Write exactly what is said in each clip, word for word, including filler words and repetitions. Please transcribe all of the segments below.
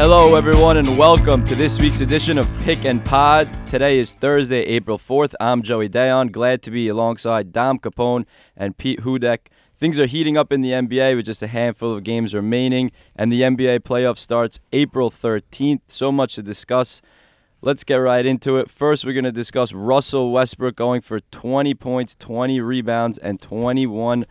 Hello, everyone, and welcome to this week's edition of Pick and Pod. Today is Thursday, April fourth. I'm Joey Dayon. Glad to be alongside Dom Capone and Pete Hudek. Things are heating up in the N B A with just a handful of games remaining, and the N B A playoff starts April thirteenth. So much to discuss. Let's get right into it. First, we're going to discuss Russell Westbrook going for twenty points, twenty rebounds, and twenty-one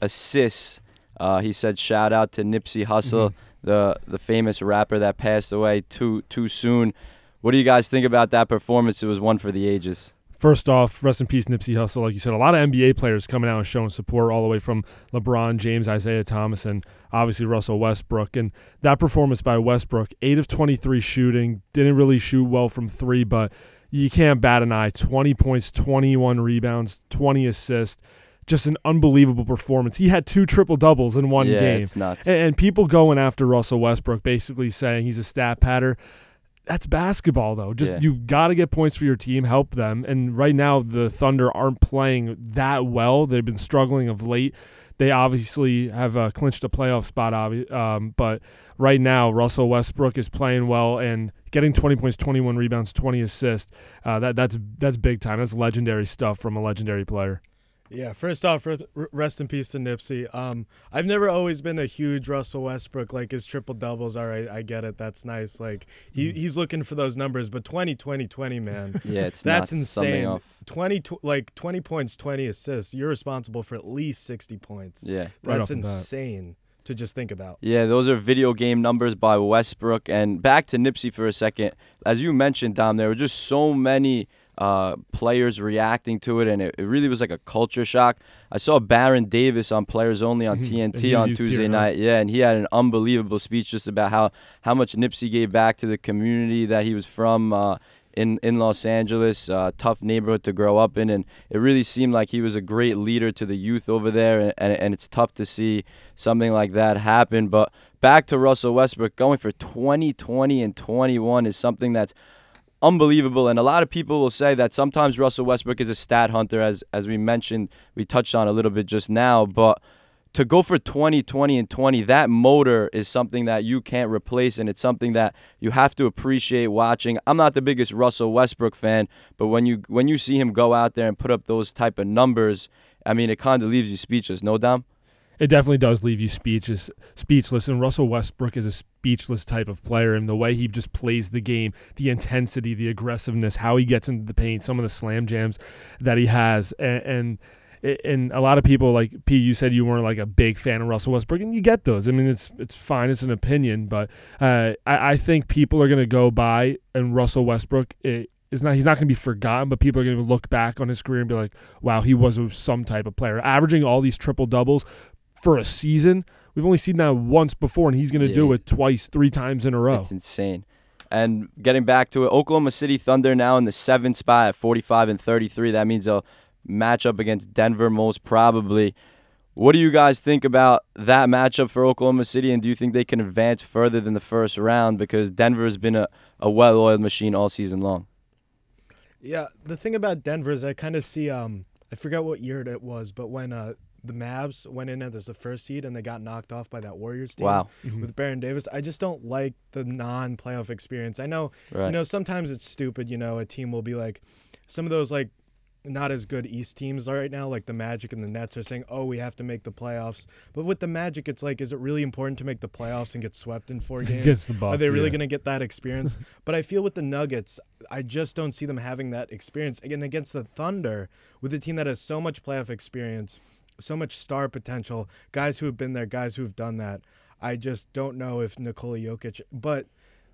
assists. Uh, he said shout out to Nipsey Hussle, mm-hmm. the the famous rapper that passed away too too soon. What do you guys think about that performance? It was one for the ages. First off, rest in peace, Nipsey Hussle. Like you said, a lot of N B A players coming out and showing support, all the way from LeBron James, Isaiah Thomas, and obviously Russell Westbrook. And that performance by Westbrook, eight of twenty-three shooting, didn't really shoot well from three, but you can't bat an eye. twenty points, twenty-one rebounds, twenty assists. Just an unbelievable performance. He had two triple-doubles in one yeah, game. It's nuts. And, and people going after Russell Westbrook, basically saying he's a stat patter. That's basketball, though. Just yeah. You've got to get points for your team, help them. And right now the Thunder aren't playing that well. They've been struggling of late. They obviously have uh, clinched a playoff spot, um, but right now Russell Westbrook is playing well and getting twenty points, twenty-one rebounds, twenty assists. Uh, that, that's, that's big time. That's legendary stuff from a legendary player. Yeah, first off, rest in peace to Nipsey. Um, I've never always been a huge Russell Westbrook, like his triple-doubles, all right, I get it, that's nice. Like he, mm. He's looking for those numbers, but twenty, twenty, twenty, man. Yeah, it's that's nuts. Insane. twenty, tw- like twenty points, twenty assists, you're responsible for at least sixty points. Yeah, right That's insane that. To just think about. Yeah, those are video game numbers by Westbrook. And back to Nipsey for a second. As you mentioned, Dom, there were just so many Uh, players reacting to it, and it, it really was like a culture shock. I saw Baron Davis on Players Only on T N T on Tuesday night. Yeah, and he had an unbelievable speech just about how, how much Nipsey gave back to the community that he was from uh, in, in Los Angeles, uh, tough neighborhood to grow up in, and it really seemed like he was a great leader to the youth over there, and, and, and it's tough to see something like that happen. But back to Russell Westbrook, going for twenty, twenty, and twenty-one is something that's unbelievable, and a lot of people will say that sometimes Russell Westbrook is a stat hunter, as as we mentioned, we touched on a little bit just now, but to go for twenty, twenty, and twenty, that motor is something that you can't replace, and it's something that you have to appreciate watching. I'm not the biggest Russell Westbrook fan, but when you when you see him go out there and put up those type of numbers, I mean, it kind of leaves you speechless, no, Dom? It definitely does leave you speechless, speechless, and Russell Westbrook is a speechless type of player, and the way he just plays the game, the intensity, the aggressiveness, how he gets into the paint, some of the slam jams that he has, and, and and a lot of people, like P, you said you weren't like a big fan of Russell Westbrook, and you get those. I mean, it's it's fine, it's an opinion, but uh, I, I think people are going to go by, and Russell Westbrook it, It's not, he's not going to be forgotten, but people are going to look back on his career and be like, wow, he was some type of player. Averaging all these triple-doubles for a season, we've only seen that once before, and he's going to yeah. do it twice, three times in a row. It's insane. And getting back to it, Oklahoma City Thunder now in the seventh spot at forty-five and thirty-three. That means they'll match up against Denver most probably. What do you guys think about that matchup for Oklahoma City, and do you think they can advance further than the first round? Because Denver has been a, a well-oiled machine all season long. Yeah, the thing about Denver is I kind of see, um, I forgot what year it was, but when uh, the Mavs went in as the first seed and they got knocked off by that Warriors team wow. mm-hmm. with Baron Davis, I just don't like the non-playoff experience. I know, right. you know, sometimes it's stupid, you know, a team will be like, some of those like not as good East teams are right now, like the Magic and the Nets are saying, oh, we have to make the playoffs. But with the Magic, it's like, is it really important to make the playoffs and get swept in four games? Gets the buff, are they really yeah. going to get that experience? But I feel with the Nuggets, I just don't see them having that experience. Again, against the Thunder, with a team that has so much playoff experience, so much star potential, guys who have been there, guys who have done that, I just don't know if Nikola Jokic – but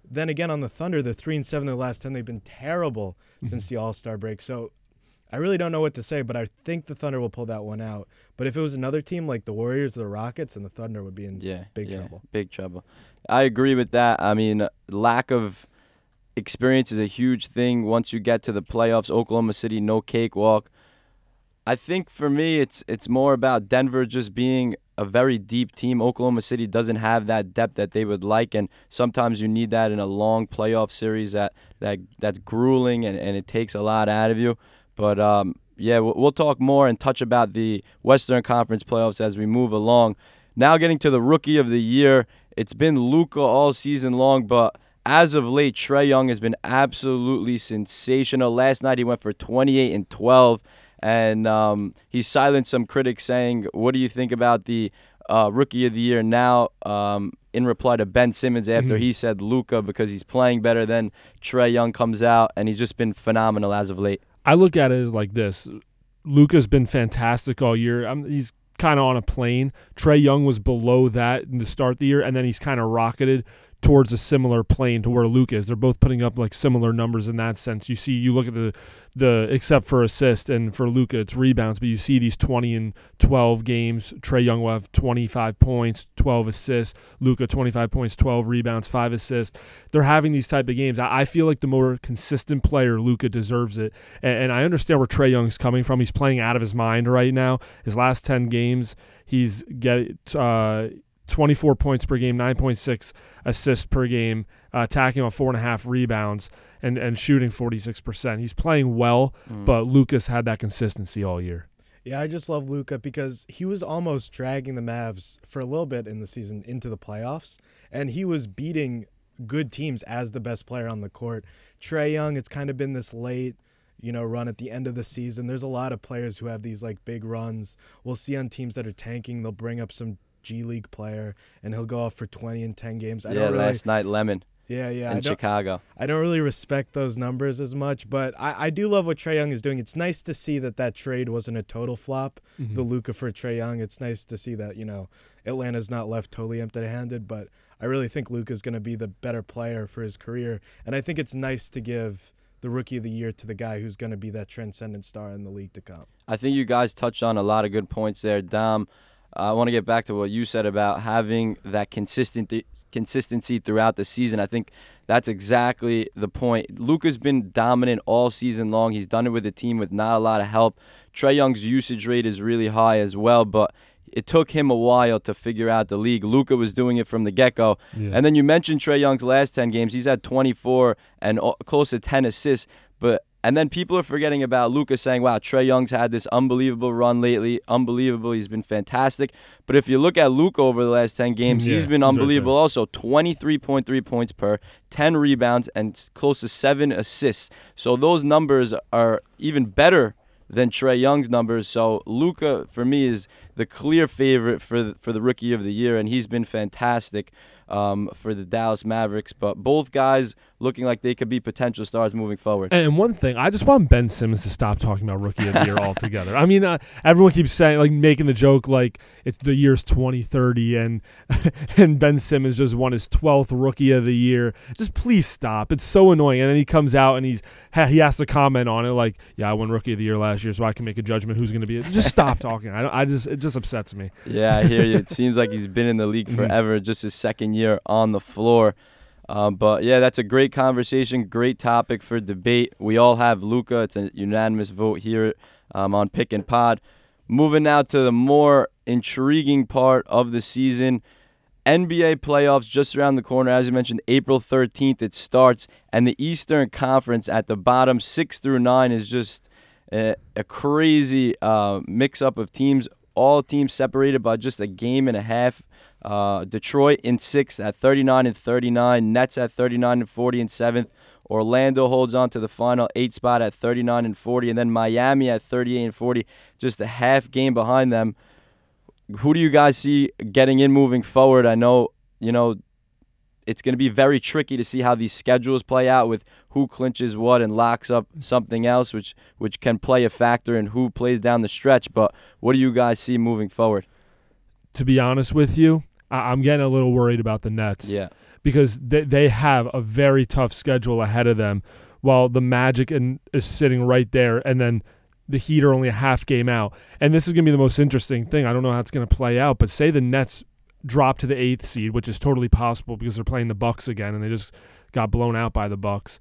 then again, on the Thunder, they're three and seven in the last ten. They've been terrible since the All-Star break. So – I really don't know what to say, but I think the Thunder will pull that one out. But if it was another team like the Warriors or the Rockets, then the Thunder would be in yeah, big yeah, trouble. Big trouble. I agree with that. I mean, lack of experience is a huge thing once you get to the playoffs. Oklahoma City, no cakewalk. I think for me, it's it's more about Denver just being a very deep team. Oklahoma City doesn't have that depth that they would like, and sometimes you need that in a long playoff series that, that that's grueling and, and it takes a lot out of you. But, um, yeah, we'll talk more and touch about the Western Conference playoffs as we move along. Now getting to the Rookie of the Year. It's been Luka all season long, but as of late, Trae Young has been absolutely sensational. Last night, he went for twenty-eight and twelve, and um, he silenced some critics saying, what do you think about the uh, Rookie of the Year now, um, in reply to Ben Simmons after mm-hmm. he said Luka, because he's playing better than Trae Young comes out, and he's just been phenomenal as of late. I look at it like this. Luka's been fantastic all year. I'm, he's kind of on a plane. Trae Young was below that in the start of the year, and then he's kind of rocketed towards a similar plane to where Luka is. They're both putting up like similar numbers in that sense. You see, you look at the the except for assist and for Luka, it's rebounds, but you see these twenty and twelve games. Trae Young will have twenty-five points, twelve assists. Luka twenty-five points, twelve rebounds, five assists. They're having these type of games. I, I feel like the more consistent player, Luka deserves it. And, and I understand where Trae Young's coming from. He's playing out of his mind right now. His last ten games, he's getting uh, twenty-four points per game, nine point six assists per game, uh, attacking on four and a half rebounds, and, and shooting forty-six percent. He's playing well, mm. but Luka's had that consistency all year. Yeah, I just love Luka because he was almost dragging the Mavs for a little bit in the season into the playoffs, and he was beating good teams as the best player on the court. Trae Young, it's kind of been this late, you know, run at the end of the season. There's a lot of players who have these like big runs. We'll see on teams that are tanking, they'll bring up some G League player, and he'll go off for twenty and ten games. I yeah, don't really, last night, Lemon. Yeah, yeah. In I Chicago. I don't really respect those numbers as much, but I, I do love what Trae Young is doing. It's nice to see that that trade wasn't a total flop, mm-hmm. the Luka for Trae Young. It's nice to see that, you know, Atlanta's not left totally empty-handed, but I really think Luka's going to be the better player for his career, and I think it's nice to give the Rookie of the Year to the guy who's going to be that transcendent star in the league to come. I think you guys touched on a lot of good points there, Dom. I want to get back to what you said about having that consistent th- consistency throughout the season. I think that's exactly the point. Luka's been dominant all season long. He's done it with a team with not a lot of help. Trae Young's usage rate is really high as well, but it took him a while to figure out the league. Luka was doing it from the get-go. Yeah. And then you mentioned Trae Young's last ten games. He's had twenty-four and close to ten assists, but And then people are forgetting about Luka, saying, wow, Trae Young's had this unbelievable run lately. Unbelievable. He's been fantastic. But if you look at Luka over the last ten games, yeah, he's been unbelievable. Also, twenty-three point three points per, ten rebounds, and close to seven assists. So those numbers are even better than Trae Young's numbers. So Luka, for me, is the clear favorite for the, for the Rookie of the Year, and he's been fantastic um, for the Dallas Mavericks. But both guys looking like they could be potential stars moving forward. And one thing, I just want Ben Simmons to stop talking about Rookie of the Year altogether. I mean, uh, everyone keeps saying, like, making the joke like it's the year's twenty thirty, and and Ben Simmons just won his twelfth Rookie of the Year. Just please stop. It's so annoying. And then he comes out and he's he has to comment on it like, yeah, I won Rookie of the Year last year, so I can make a judgment who's going to be it. Just stop talking. I don't, I just it just upsets me. Yeah, I hear you. It seems like he's been in the league forever. Just his second year on the floor. Um, but, yeah, that's a great conversation, great topic for debate. We all have Luka. It's a unanimous vote here um, on Pick and Pod. Moving now to the more intriguing part of the season, N B A playoffs just around the corner. As you mentioned, April thirteenth it starts, and the Eastern Conference at the bottom, six through nine, is just a, a crazy uh, mix-up of teams, all teams separated by just a game and a half. Uh, Detroit in sixth at thirty-nine and thirty-nine, Nets at thirty-nine and forty in seventh, Orlando holds on to the final eight spot at thirty-nine and forty, and then Miami at thirty-eight and forty, just a half game behind them. Who do you guys see getting in moving forward? I know, you know, it's going to be very tricky to see how these schedules play out with who clinches what and locks up something else, which which can play a factor in who plays down the stretch. But what do you guys see moving forward? To be honest with you, I'm getting a little worried about the Nets. Yeah. Because they they have a very tough schedule ahead of them, while the Magic in, is sitting right there, and then the Heat are only a half game out. And this is going to be the most interesting thing. I don't know how it's going to play out, but say the Nets drop to the eighth seed, which is totally possible because they're playing the Bucks again, and they just got blown out by the Bucks.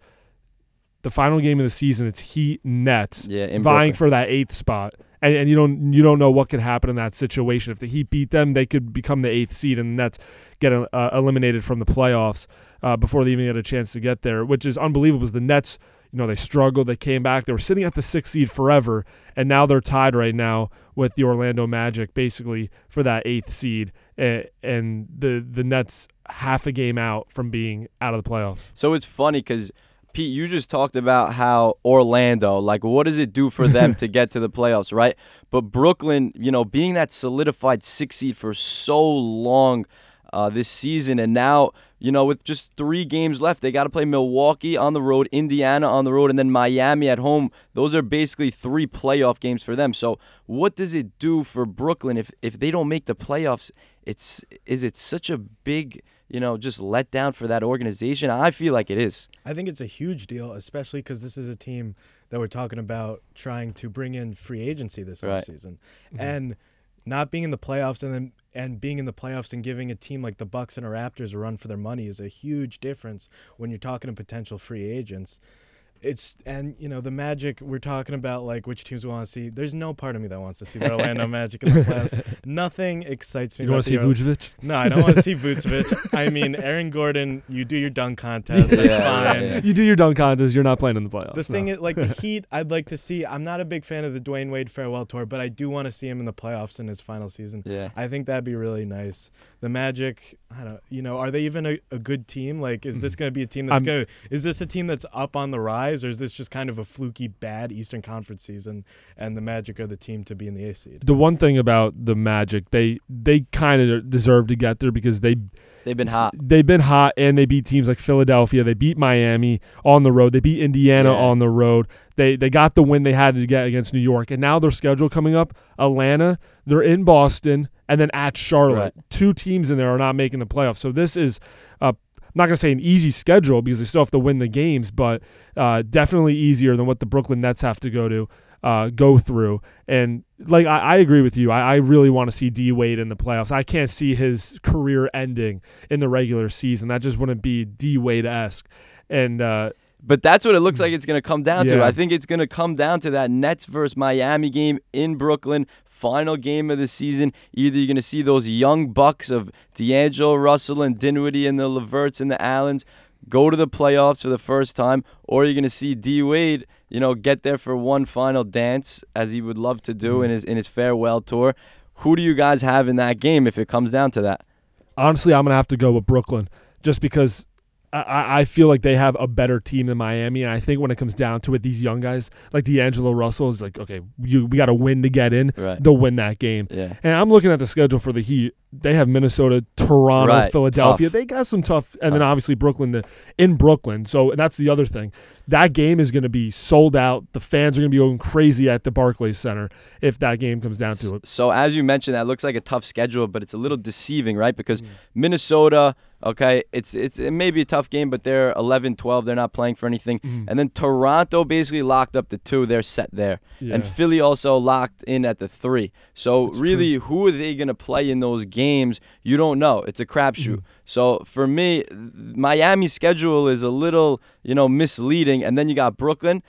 The final game of the season, it's Heat Nets yeah, vying Brooklyn for that eighth spot. And, and you don't you don't know what could happen in that situation. If the Heat beat them, they could become the eighth seed, and the Nets get uh, eliminated from the playoffs uh, before they even get a chance to get there, which is unbelievable. Because the Nets, you know, they struggled, they came back, they were sitting at the sixth seed forever, and now they're tied right now with the Orlando Magic basically for that eighth seed, and, and the, the Nets half a game out from being out of the playoffs. So it's funny because, Pete, you just talked about how Orlando, like, what does it do for them to get to the playoffs, right? But Brooklyn, you know, being that solidified sixth seed for so long uh, this season, and now, you know, with just three games left, they got to play Milwaukee on the road, Indiana on the road, and then Miami at home. Those are basically three playoff games for them. So what does it do for Brooklyn if, if they don't make the playoffs? It's is it such a big... you know, just let down for that organization? I feel like it is. I think it's a huge deal, especially because this is a team that we're talking about trying to bring in free agency this right. offseason. Mm-hmm. And not being in the playoffs and then and being in the playoffs and giving a team like the Bucks and the Raptors a run for their money is a huge difference when you're talking to potential free agents. It's and, you know, the Magic, we're talking about, like, which teams we want to see. There's no part of me that wants to see the Orlando Magic in the playoffs. Nothing excites me. You want to see Vucevic? No, I don't want to see Vucevic. I mean, Aaron Gordon, you do your dunk contest. That's yeah, fine. Yeah, yeah. You do your dunk contest. You're not playing in the playoffs. The thing no. is, like, the Heat, I'd like to see. I'm not a big fan of the Dwyane Wade farewell tour, but I do want to see him in the playoffs in his final season. Yeah. I think that'd be really nice. The Magic, I don't, you know, are they even a, a good team? Like, is this going to be a team that's going to, is this a team that's up on the rise? Or is this just kind of a fluky bad Eastern Conference season and the Magic are the team to be in the eighth seed? The one thing about the Magic, they they kind of deserve to get there because they they've been hot. They've been hot and they beat teams like Philadelphia, they beat Miami on the road, they beat Indiana yeah. on the road. They they got the win they had to get against New York, and now their schedule coming up, Atlanta, they're in Boston and then at Charlotte. Right. Two teams in there are not making the playoffs. So this is a I'm not going to say an easy schedule because they still have to win the games, but uh, definitely easier than what the Brooklyn Nets have to go to uh, go through. And like I, I agree with you. I, I really want to see D Wade in the playoffs. I can't see his career ending in the regular season. That just wouldn't be D Wade-esque. And uh, But that's what it looks like it's going to come down yeah. to. I think it's going to come down to that Nets versus Miami game in Brooklyn, final game of the season. Either you're going to see those young Bucks of D'Angelo Russell and Dinwiddie and the LeVerts and the Allens go to the playoffs for the first time, or you're going to see D Wade, you know, get there for one final dance as he would love to do mm-hmm. in his in his farewell tour. Who do you guys have in that game if it comes down to that? Honestly, I'm going to have to go with Brooklyn just because I feel like they have a better team than Miami, and I think when it comes down to it, these young guys, like D'Angelo Russell, is like, okay, you, we got to win to get in. Right. They'll win that game. Yeah. And I'm looking at the schedule for the Heat. They have Minnesota, Toronto, right. Philadelphia. Tough. They got some tough, and tough. Then obviously Brooklyn to, in Brooklyn. So and that's the other thing. That game is going to be sold out. The fans are going to be going crazy at the Barclays Center if that game comes down to it. So as you mentioned, that looks like a tough schedule, but it's a little deceiving, right? Because mm. Minnesota, okay, it's it's it may be a tough game, but they're eleven twelve. They're not playing for anything. Mm. And then Toronto basically locked up the two. They're set there. Yeah. And Philly also locked in at the three. So that's really, true. Who are they going to play in those games? games, you don't know. It's a crapshoot. Mm-hmm. So for me, Miami's schedule is a little, you know, misleading. And then you got Brooklyn.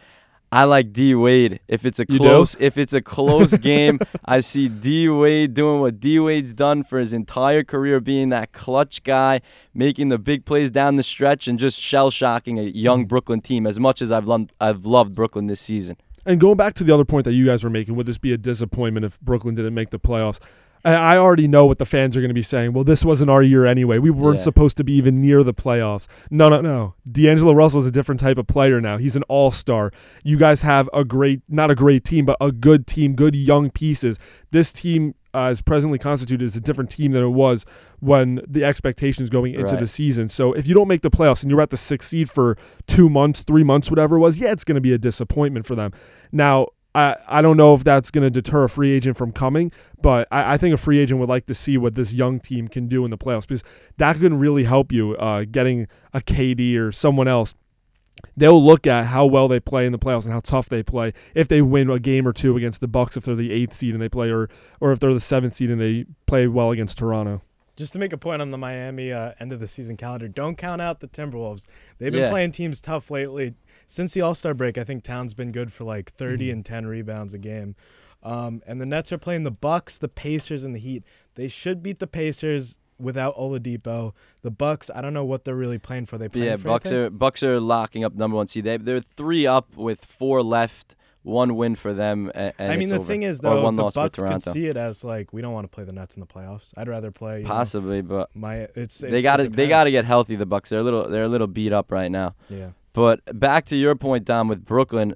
I like D Wade. If it's a close, if it's a close game, I see D Wade doing what D Wade's done for his entire career, being that clutch guy, making the big plays down the stretch, and just shell shocking a young Brooklyn team. As much as I've loved, I've loved Brooklyn this season. And going back to the other point that you guys were making, would this be a disappointment if Brooklyn didn't make the playoffs? And I already know what the fans are going to be saying. Well, this wasn't our year anyway. We weren't yeah. supposed to be even near the playoffs. No, no, no. D'Angelo Russell is a different type of player now. He's an all-star. You guys have a great, not a great team, but a good team, good young pieces. This team uh, is presently constituted as a different team than it was when the expectations going into right. the season. So if you don't make the playoffs and you're at the sixth seed for two months, three months, whatever it was, yeah, it's going to be a disappointment for them. Now, I, I don't know if that's going to deter a free agent from coming, but I, I think a free agent would like to see what this young team can do in the playoffs because that can really help you uh, getting a K D or someone else. They'll look at how well they play in the playoffs and how tough they play. If they win a game or two against the Bucks, if they're the eighth seed and they play, or or if they're the seventh seed and they play well against Toronto. Just to make a point on the Miami uh, end of the season calendar, don't count out the Timberwolves. They've been yeah. playing teams tough lately. Since the All-Star break, I think Towns been good for like thirty mm-hmm. and ten rebounds a game. Um, and the Nets are playing the Bucks, the Pacers, and the Heat. They should beat the Pacers. without Oladipo. The Bucks, I don't know what they're really playing for. They playing yeah, for Bucks anything? are Bucks are locking up number one seed. They they're three up with four left. One win for them. And I mean, the over. thing is, though, one the Bucks could see it as like, we don't want to play the Nets in the playoffs. I'd rather play you possibly, know, but my it's they it, got to they got to get healthy. The Bucks, they're a little they're a little beat up right now. Yeah. But back to your point, Dom, with Brooklyn,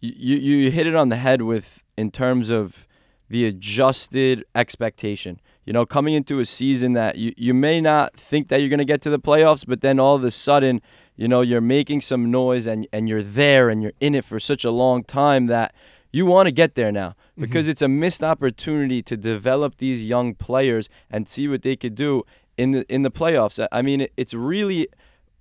you you, you hit it on the head with in terms of the adjusted expectation. You know, coming into a season that you, you may not think that you're going to get to the playoffs, but then all of a sudden, you know, you're making some noise and, and you're there and you're in it for such a long time that you want to get there now because mm-hmm. it's a missed opportunity to develop these young players and see what they could do in the, in the playoffs. I mean, it's really...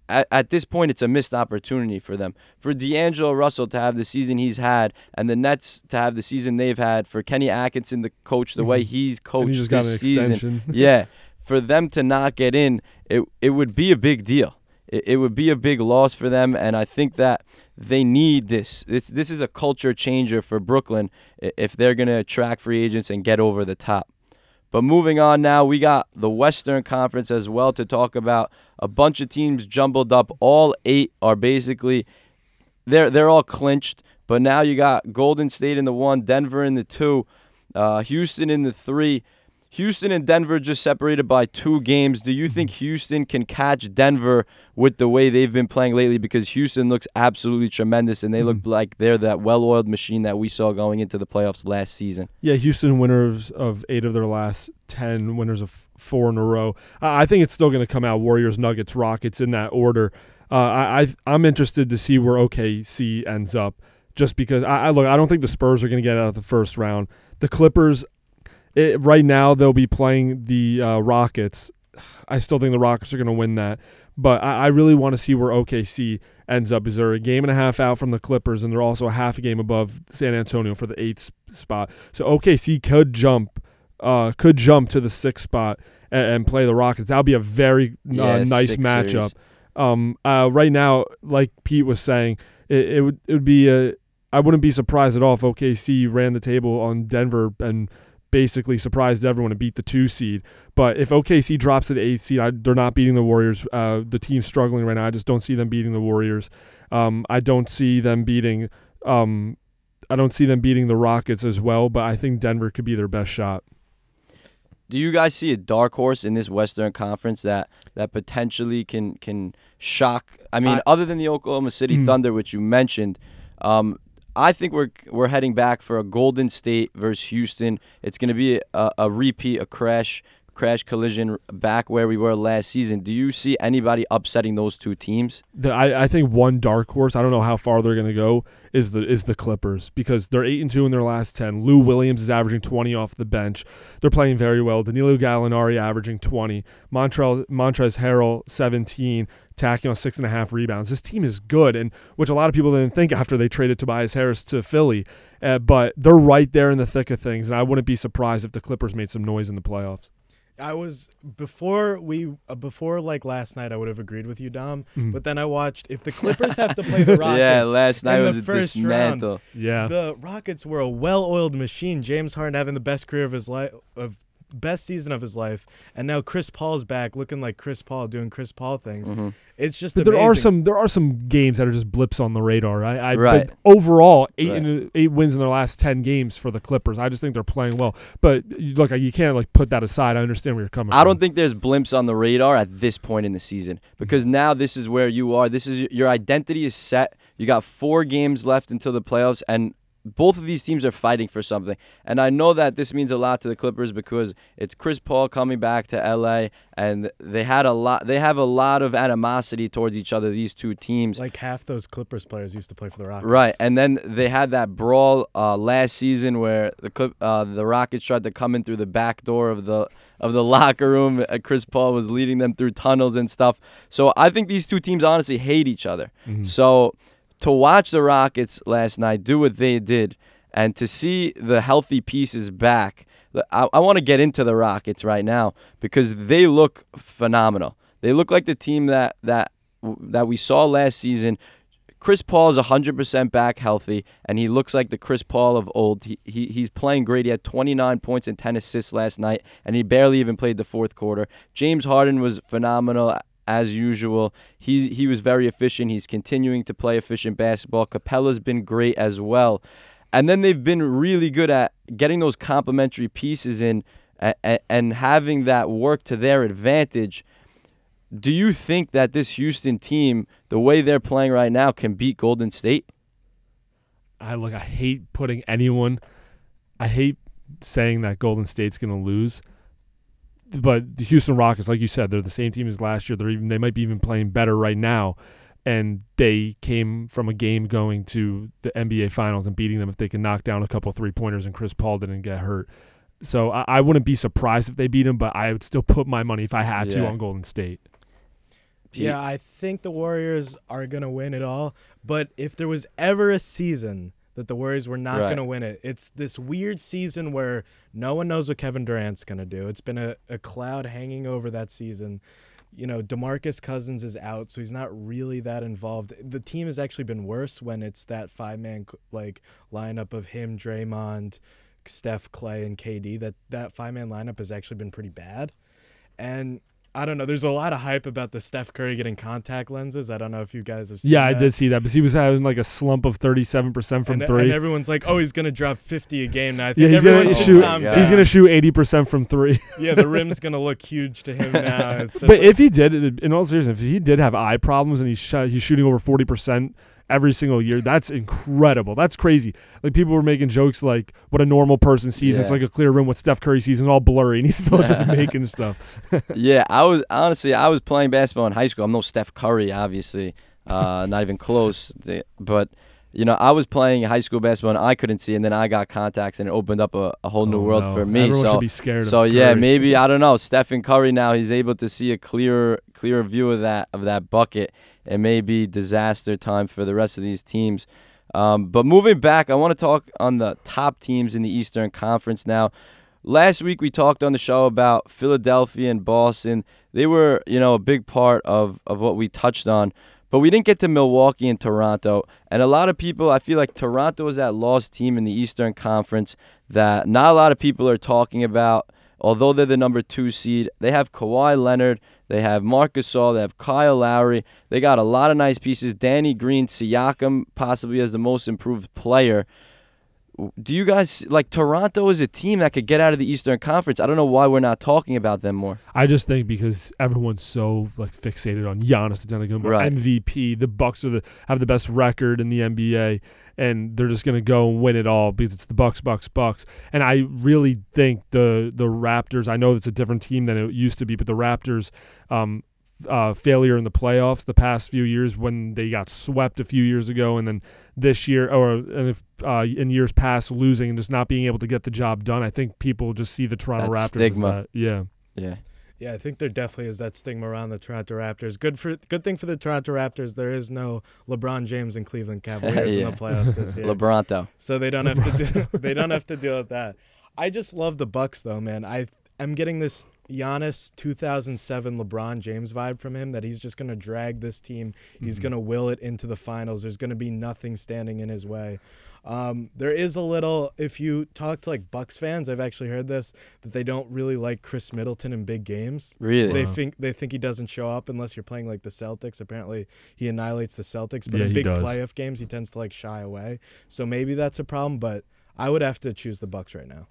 At, at this point, it's a missed opportunity for them. For D'Angelo Russell to have the season he's had and the Nets to have the season they've had, for Kenny Atkinson, the coach, the mm-hmm. way he's coached he just this got an season. Extension. Yeah. For them to not get in, it it would be a big deal. It, it would be a big loss for them, and I think that they need this. This, this is a culture changer for Brooklyn if they're going to attract free agents and get over the top. But moving on now, we got the Western Conference as well to talk about. A bunch of teams jumbled up. All eight are basically, they're they're all clinched. But now you got Golden State in the one, Denver in the two, uh, Houston in the three. Houston and Denver just separated by two games. Do you think Houston can catch Denver with the way they've been playing lately? Because Houston looks absolutely tremendous, and they look mm-hmm. like they're that well-oiled machine that we saw going into the playoffs last season. Yeah, Houston winners of eight of their last ten, winners of four in a row. Uh, I think it's still going to come out Warriors, Nuggets, Rockets in that order. Uh, I, I, I'm interested to see where O K C ends up just because I, I look. I don't think the Spurs are going to get out of the first round. The Clippers... It, right now, they'll be playing the uh, Rockets. I still think the Rockets are going to win that. But I, I really want to see where O K C ends up. Is there a game and a half out from the Clippers, and they're also a half a game above San Antonio for the eighth spot. So O K C could jump uh, could jump to the sixth spot and, and play the Rockets. That would be a very uh, yeah, nice matchup. Um, uh, right now, like Pete was saying, it, it, would, it would be a, I wouldn't be surprised at all if O K C ran the table on Denver and – basically surprised everyone and beat the two seed. But if O K C drops to the eighth seed, I, they're not beating the Warriors. Uh, the team's struggling right now. I just don't see them beating the Warriors. Um, I don't see them beating. Um, I don't see them beating the Rockets as well. But I think Denver could be their best shot. Do you guys see a dark horse in this Western Conference that that potentially can can shock? I mean, I, other than the Oklahoma City mm. Thunder, which you mentioned. Um, I think we're we're heading back for a Golden State versus Houston. It's going to be a, a repeat, a crash crash collision back where we were last season. Do you see anybody upsetting those two teams? The, I, I think one dark horse, I don't know how far they're going to go, is the is the Clippers because they're eight and two in their last ten. Lou Williams is averaging twenty off the bench. They're playing very well. Danilo Gallinari averaging twenty. Montrell, Montrezl Harrell, seventeen. Tacking on six and a half rebounds. This team is good, and which a lot of people didn't think after they traded Tobias Harris to Philly. Uh, but they're right there in the thick of things, and I wouldn't be surprised if the Clippers made some noise in the playoffs. I was before we uh, before like last night. I would have agreed with you, Dom. Mm-hmm. But then I watched if the Clippers have to play the Rockets. Yeah, last night was a dismantle. Round, yeah, the Rockets were a well-oiled machine. James Harden having the best career of his life. Of best season of his life, and now Chris Paul's back looking like Chris Paul, doing Chris Paul things. Mm-hmm. It's just but there amazing. are some there are some games that are just blips on the radar. I, I right. But overall, eight right. in, eight wins in their last ten games for the Clippers. I just think they're playing well. But look, you can't like put that aside. I understand where you're coming. I from. I don't think there's blimps on the radar at this point in the season because mm-hmm. now this is where you are. This is your identity is set. You got four games left until the playoffs, and both of these teams are fighting for something. And I know that this means a lot to the Clippers because it's Chris Paul coming back to L A and they had a lot they have a lot of animosity towards each other, these two teams. Like half those Clippers players used to play for the Rockets. Right. And then they had that brawl uh, last season where the Clip, uh, the Rockets tried to come in through the back door of the of the locker room. Chris Paul was leading them through tunnels and stuff. So I think these two teams honestly hate each other. Mm-hmm. So to watch the Rockets last night do what they did and to see the healthy pieces back, I, I want to get into the Rockets right now because they look phenomenal. They look like the team that that that we saw last season. Chris Paul is one hundred percent back healthy, and he looks like the Chris Paul of old. He, he He's playing great. He had twenty-nine points and ten assists last night, and he barely even played the fourth quarter. James Harden was phenomenal as usual. He, he was very efficient. He's continuing to play efficient basketball. Capella's been great as well. And then they've been really good at getting those complementary pieces in and, and having that work to their advantage. Do you think that this Houston team, the way they're playing right now, can beat Golden State? I look. I hate putting anyone. I hate saying that Golden State's going to lose, but the Houston Rockets, like you said, they're the same team as last year. They're even. They might be even playing better right now, and they came from a game going to the N B A Finals and beating them if they can knock down a couple three pointers and Chris Paul didn't get hurt. So I, I wouldn't be surprised if they beat him, but I would still put my money if I had yeah. to on Golden State. Yeah, I think the Warriors are going to win it all. But if there was ever a season that the Warriors were not right. going to win it, it's this weird season where no one knows what Kevin Durant's going to do. It's been a, a cloud hanging over that season. You know, DeMarcus Cousins is out, so he's not really that involved. The team has actually been worse when it's that five-man like lineup of him, Draymond, Steph, Clay, and K D. That, that five-man lineup has actually been pretty bad. And I don't know. There's a lot of hype about the Steph Curry getting contact lenses. I don't know if you guys have seen yeah, that. Yeah, I did see that. But he was having like a slump of thirty-seven percent from and, three. And everyone's like, oh, he's going to drop fifty a game now. I think yeah, he's going to shoot He's going to shoot eighty percent from three. Yeah, the rim's going to look huge to him now. It's just but like, if he did, in all seriousness, if he did have eye problems and he's, sh- he's shooting over forty percent every single year, that's incredible. That's crazy. Like, people were making jokes like what a normal person sees. Yeah. It's like a clear room. What Steph Curry sees is all blurry, and he's still just making stuff. yeah, I was honestly, I was playing basketball in high school. I'm no Steph Curry, obviously, uh, not even close. But, you know, I was playing high school basketball, and I couldn't see, and then I got contacts, and it opened up a, a whole oh, new world no. for me. Everyone so, should be scared so of yeah, Curry. Maybe, I don't know, Stephen Curry now, he's able to see a clearer, clearer view of that of that bucket. It may be disaster time for the rest of these teams. Um, but moving back, I want to talk on the top teams in the Eastern Conference now. Last week we talked on the show about Philadelphia and Boston. They were, you know, a big part of, of what we touched on. But we didn't get to Milwaukee and Toronto. And a lot of people, I feel like Toronto is that lost team in the Eastern Conference that not a lot of people are talking about. Although they're the number two seed, they have Kawhi Leonard, they have Marc Gasol, they have Kyle Lowry. They got a lot of nice pieces. Danny Green, Siakam, possibly as the most improved player. Do you guys, like, Toronto is a team that could get out of the Eastern Conference. I don't know why we're not talking about them more. I just think because everyone's so, like, fixated on Giannis Antetokounmpo, right. M V P. The Bucks are the have the best record in the N B A, and they're just going to go and win it all because it's the Bucks, Bucks, Bucks. And I really think the the Raptors, I know it's a different team than it used to be, but the Raptors um, – Uh, failure in the playoffs the past few years when they got swept a few years ago, and then this year or and if, uh, in years past losing and just not being able to get the job done. I think people just see the Toronto that Raptors stigma. As that. Yeah, yeah, yeah. I think there definitely is that stigma around the Toronto Raptors. Good for good thing for the Toronto Raptors. There is no LeBron James and Cleveland Cavaliers yeah. in the playoffs this year. LeBronto. So they don't have LeBronto. to do, they don't have to deal with that. I just love the Bucks though, man. I I'm getting this Giannis two thousand seven LeBron James vibe from him that he's just going to drag this team. He's mm-hmm. going to will it into the finals. There's going to be nothing standing in his way. Um, there is a little, if you talk to like Bucks fans, I've actually heard this, that they don't really like Chris Middleton in big games. Really? They wow. think they think he doesn't show up unless you're playing like the Celtics. Apparently he annihilates the Celtics, but yeah, in big playoff games he tends to like shy away. So maybe that's a problem, but I would have to choose the Bucks right now.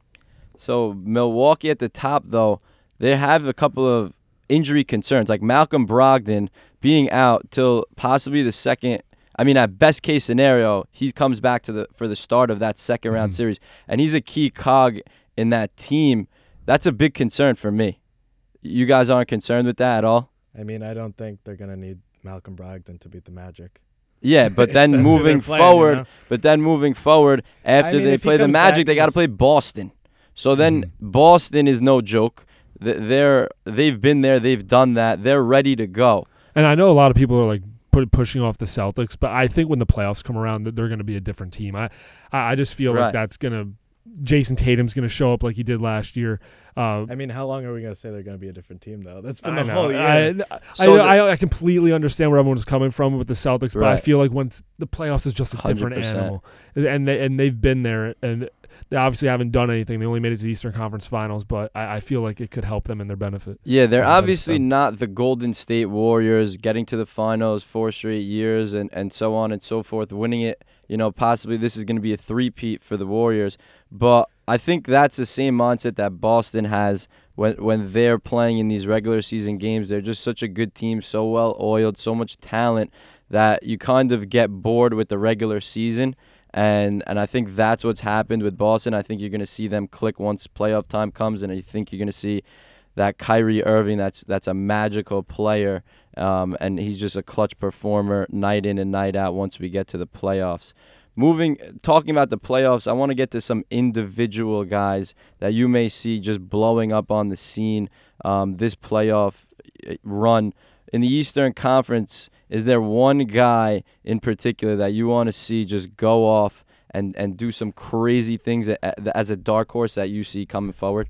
So Milwaukee at the top though, they have a couple of injury concerns, like Malcolm Brogdon being out till possibly the second. I mean, at best case scenario, he comes back to the for the start of that second round mm. series, and he's a key cog in that team. That's a big concern for me. You guys aren't concerned with that at all? I mean, I don't think they're gonna need Malcolm Brogdon to beat the Magic. Yeah, but then moving playing, forward, you know? but then moving forward after I mean, they play the Magic, they got to play Boston. So then mm. Boston is no joke. They're, they've been there. They've done that. They're ready to go. And I know a lot of people are like put, pushing off the Celtics, but I think when the playoffs come around, they're going to be a different team. I, I just feel right. like that's going to Jason Tatum's going to show up like he did last year. Uh, I mean, how long are we going to say they're going to be a different team, though? That's been the whole year. I, so I, the, I, I completely understand where everyone's coming from with the Celtics, right. But I feel like once the playoffs is just a one hundred percent different animal. And, they, and they've been there, and they obviously haven't done anything. They only made it to the Eastern Conference Finals, but I, I feel like it could help them in their benefit. Yeah, they're obviously not the Golden State Warriors getting to the finals four straight years and, and so on and so forth, winning it. You know, possibly this is going to be a three-peat for the Warriors. But I think that's the same mindset that Boston has when when they're playing in these regular season games. They're just such a good team, so well-oiled, so much talent that you kind of get bored with the regular season. And and I think that's what's happened with Boston. I think you're going to see them click once playoff time comes, and I think you're going to see that Kyrie Irving, that's, that's a magical player. Um, and he's just a clutch performer night in and night out once we get to the playoffs. Moving, talking about the playoffs, I want to get to some individual guys that you may see just blowing up on the scene um, this playoff run. In the Eastern Conference, is there one guy in particular that you want to see just go off and, and do some crazy things as a dark horse that you see coming forward?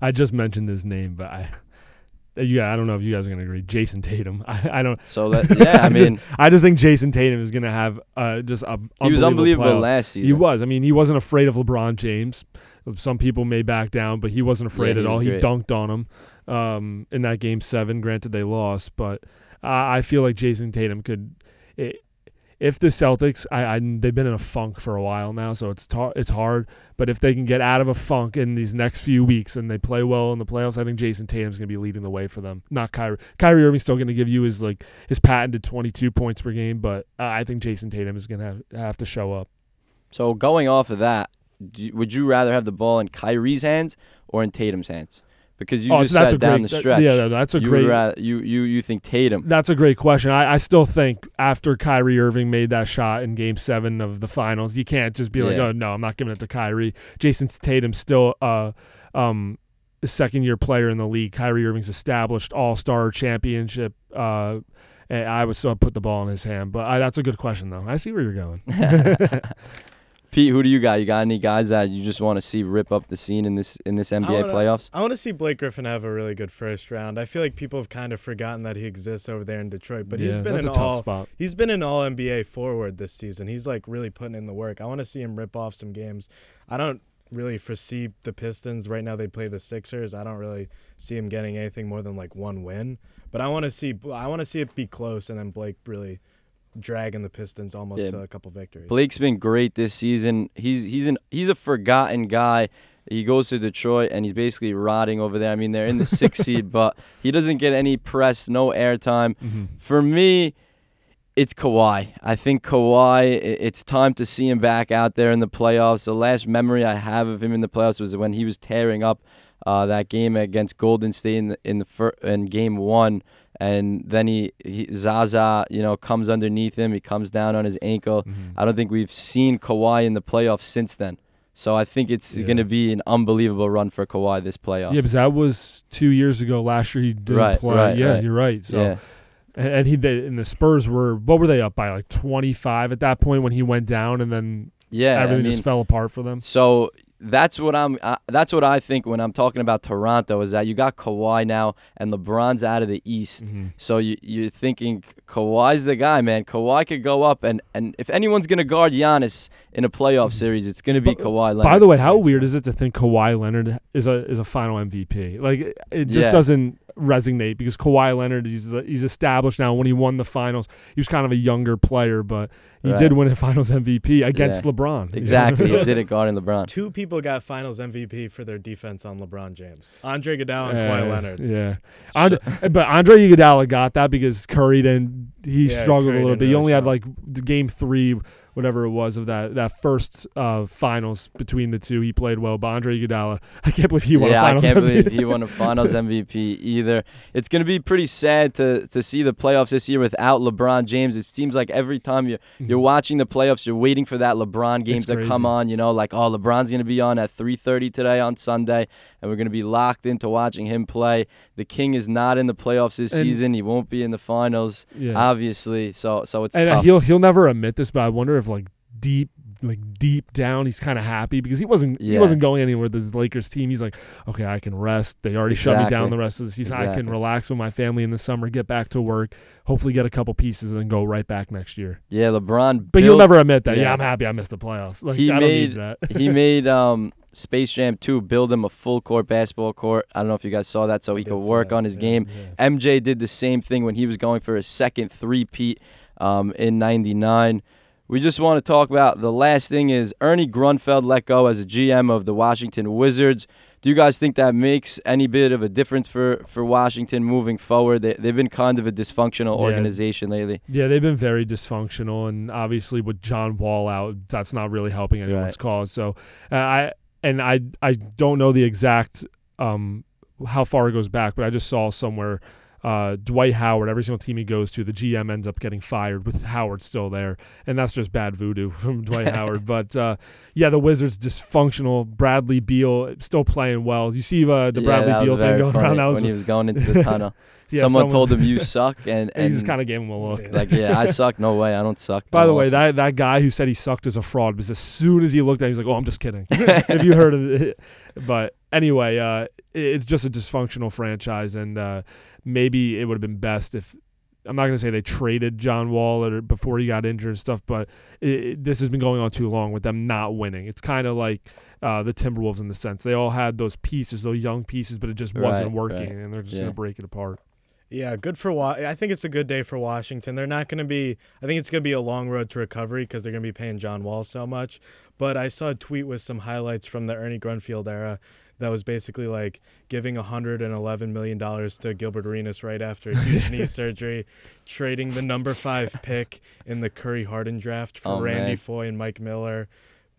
I just mentioned his name, but I... Yeah, I don't know if you guys are going to agree. Jason Tatum. I, I don't. So that, yeah, I mean, just, I just think Jason Tatum is going to have uh, just a. He was unbelievable playoff. Last season. He was. I mean, he wasn't afraid of LeBron James. Some people may back down, but he wasn't afraid yeah, he at all. Great. He dunked on him um, in that game seven. Granted, they lost, but uh, I feel like Jason Tatum could. It, if the Celtics, I, I they've been in a funk for a while now, so it's tar- it's hard. But if they can get out of a funk in these next few weeks and they play well in the playoffs, I think Jason Tatum's going to be leading the way for them. Not Kyrie. Kyrie Irving's still going to give you his like his patented twenty-two points per game, but uh, I think Jason Tatum is going to have, have to show up. So going off of that, do, would you rather have the ball in Kyrie's hands or in Tatum's hands? Because you oh, just said down great, the stretch. That, yeah, that's a you great. Rather, you, you, you think Tatum. That's a great question. I, I still think after Kyrie Irving made that shot in game seven of the finals, you can't just be like, yeah. oh, no, I'm not giving it to Kyrie. Jason Tatum's still uh, um, a second-year player in the league. Kyrie Irving's established all-star championship. Uh, and I would still put the ball in his hand. But I, that's a good question, though. I see where you're going. Pete, who do you got? You got any guys that you just want to see rip up the scene in this in this N B A I wanna, playoffs? I want to see Blake Griffin have a really good first round. I feel like people have kind of forgotten that he exists over there in Detroit, but yeah, he's been an all he's been an all N B A forward this season. He's like really putting in the work. I want to see him rip off some games. I don't really foresee the Pistons right now. They play the Sixers. I don't really see him getting anything more than like one win. But I want to see I want to see it be close, and then Blake really dragging the Pistons almost yeah. to a couple victories. Blake's been great this season. He's he's an he's a forgotten guy. He goes to Detroit and he's basically rotting over there. I mean, they're in the sixth seed, but he doesn't get any press, no airtime. Mm-hmm. For me, it's Kawhi. I think Kawhi, it's time to see him back out there in the playoffs. The last memory I have of him in the playoffs was when he was tearing up uh, that game against Golden State in the, in the fir- in game one. And then he, he Zaza, you know, comes underneath him. He comes down on his ankle. Mm-hmm. I don't think we've seen Kawhi in the playoffs since then. So I think it's yeah. going to be an unbelievable run for Kawhi this playoffs. Yeah, because that was two years ago. Last year he didn't right, play. Right, yeah, right. You're right. So, yeah. and he they, and the Spurs were what were they up by like twenty-five at that point when he went down, and then yeah, everything I mean, just fell apart for them. So. That's what I'm. Uh, that's what I think when I'm talking about Toronto is that you got Kawhi now and LeBron's out of the East, mm-hmm. so you, you're thinking Kawhi's the guy, man. Kawhi could go up, and, and if anyone's gonna guard Giannis in a playoff series, it's gonna be but, Kawhi Leonard. By the way, how weird is it to think Kawhi Leonard is a is a Final M V P? Like it just yeah. doesn't resonate because Kawhi Leonard he's he's established now. When he won the finals, he was kind of a younger player, but he right. did win a Finals M V P against yeah. LeBron. Exactly, he did it guarding LeBron. Two people. People got Finals M V P for their defense on LeBron James. Andre Iguodala and uh, Kawhi Leonard. Yeah, Andre, but Andre Iguodala got that because Curry didn't. He yeah, struggled Curry a little bit. He only shot. had like game three, whatever it was of that that first uh, Finals between the two. He played well, but Andre Iguodala, I can't believe he won. Yeah, a finals I can't M V P. Believe he won a Finals M V P either. It's gonna be pretty sad to to see the playoffs this year without LeBron James. It seems like every time you you're watching the playoffs, you're waiting for that LeBron game it's to crazy. come on. You know, like oh, LeBron's gonna be on at three thirty today on Sunday, and we're going to be locked into watching him play. The King is not in the playoffs this and, season. He won't be in the finals, yeah. obviously. So so it's and tough. He'll, he'll never admit this, but I wonder if like deep like deep down, he's kind of happy because he wasn't yeah. he wasn't going anywhere with the Lakers team. He's like, okay, I can rest. They already exactly. shut me down the rest of the season. Exactly. I can relax with my family in the summer, get back to work, hopefully get a couple pieces, and then go right back next year. Yeah, LeBron. But built, he'll never admit that. Yeah. yeah, I'm happy I missed the playoffs. Like, he I don't made, need that. he made um, Space Jam two build him a full court basketball court. I don't know if you guys saw that, so he could work that, on his yeah, game. Yeah. M J did the same thing when he was going for his second three-peat um, in ninety-nine. We just want to talk about the last thing is Ernie Grunfeld let go as a G M of the Washington Wizards. Do you guys think that makes any bit of a difference for, for Washington moving forward? They, they've been kind of a dysfunctional organization yeah. lately. Yeah, they've been very dysfunctional, and obviously with John Wall out, that's not really helping anyone's right. cause. So uh, I and I I don't know the exact um, how far it goes back, but I just saw somewhere – Uh, Dwight Howard, every single team he goes to, the G M ends up getting fired with Howard still there, and that's just bad voodoo from Dwight Howard. But uh, yeah, the Wizards dysfunctional. Bradley Beal still playing well. You see uh, the yeah, Bradley Beal thing going around. That was when he was going into the tunnel. Yeah, someone, someone told him you suck, and, and he just kind of gave him a look. Like, yeah, I suck. No way, I don't suck. By no the way, suck. that that guy who said he sucked is a fraud because as soon as he looked at him, he's like, "Oh, I'm just kidding." If you heard of it, but anyway, uh, it's just a dysfunctional franchise, and uh, maybe it would have been best if I'm not going to say they traded John Wall or before he got injured and stuff, but it, this has been going on too long with them not winning. It's kind of like uh, the Timberwolves in the sense they all had those pieces, those young pieces, but it just right, wasn't working, right. and they're just yeah. going to break it apart. Yeah, good for Wa- I think it's a good day for Washington. They're not going to be – I think it's going to be a long road to recovery because they're going to be paying John Wall so much. But I saw a tweet with some highlights from the Ernie Grunfeld era that was basically like giving one hundred eleven million dollars to Gilbert Arenas right after a huge knee surgery, trading the number five pick in the Curry-Harden draft for oh, Randy man. Foye and Mike Miller.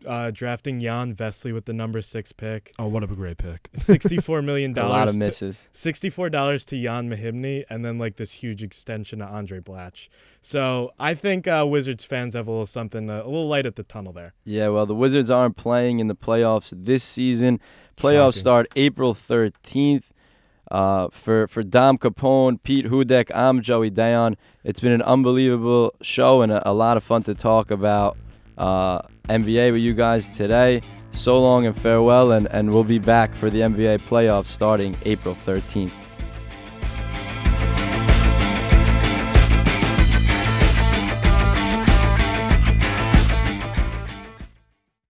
Uh, drafting Jan Vesely with the number six pick. Oh, what a great pick! Sixty-four million dollars. A lot of misses. To, Sixty-four dollars to Jan Mahibny, and then like this huge extension to Andre Blatch. So I think uh, Wizards fans have a little something, uh, a little light at the tunnel there. Yeah, well, the Wizards aren't playing in the playoffs this season. Playoffs Shocking. Start April thirteenth. Uh, for for Dom Capone, Pete Hudek, I'm Joey Dayan. It's been an unbelievable show and a, a lot of fun to talk about. Uh, N B A with you guys today. So long and farewell, and, and we'll be back for the N B A playoffs starting April thirteenth.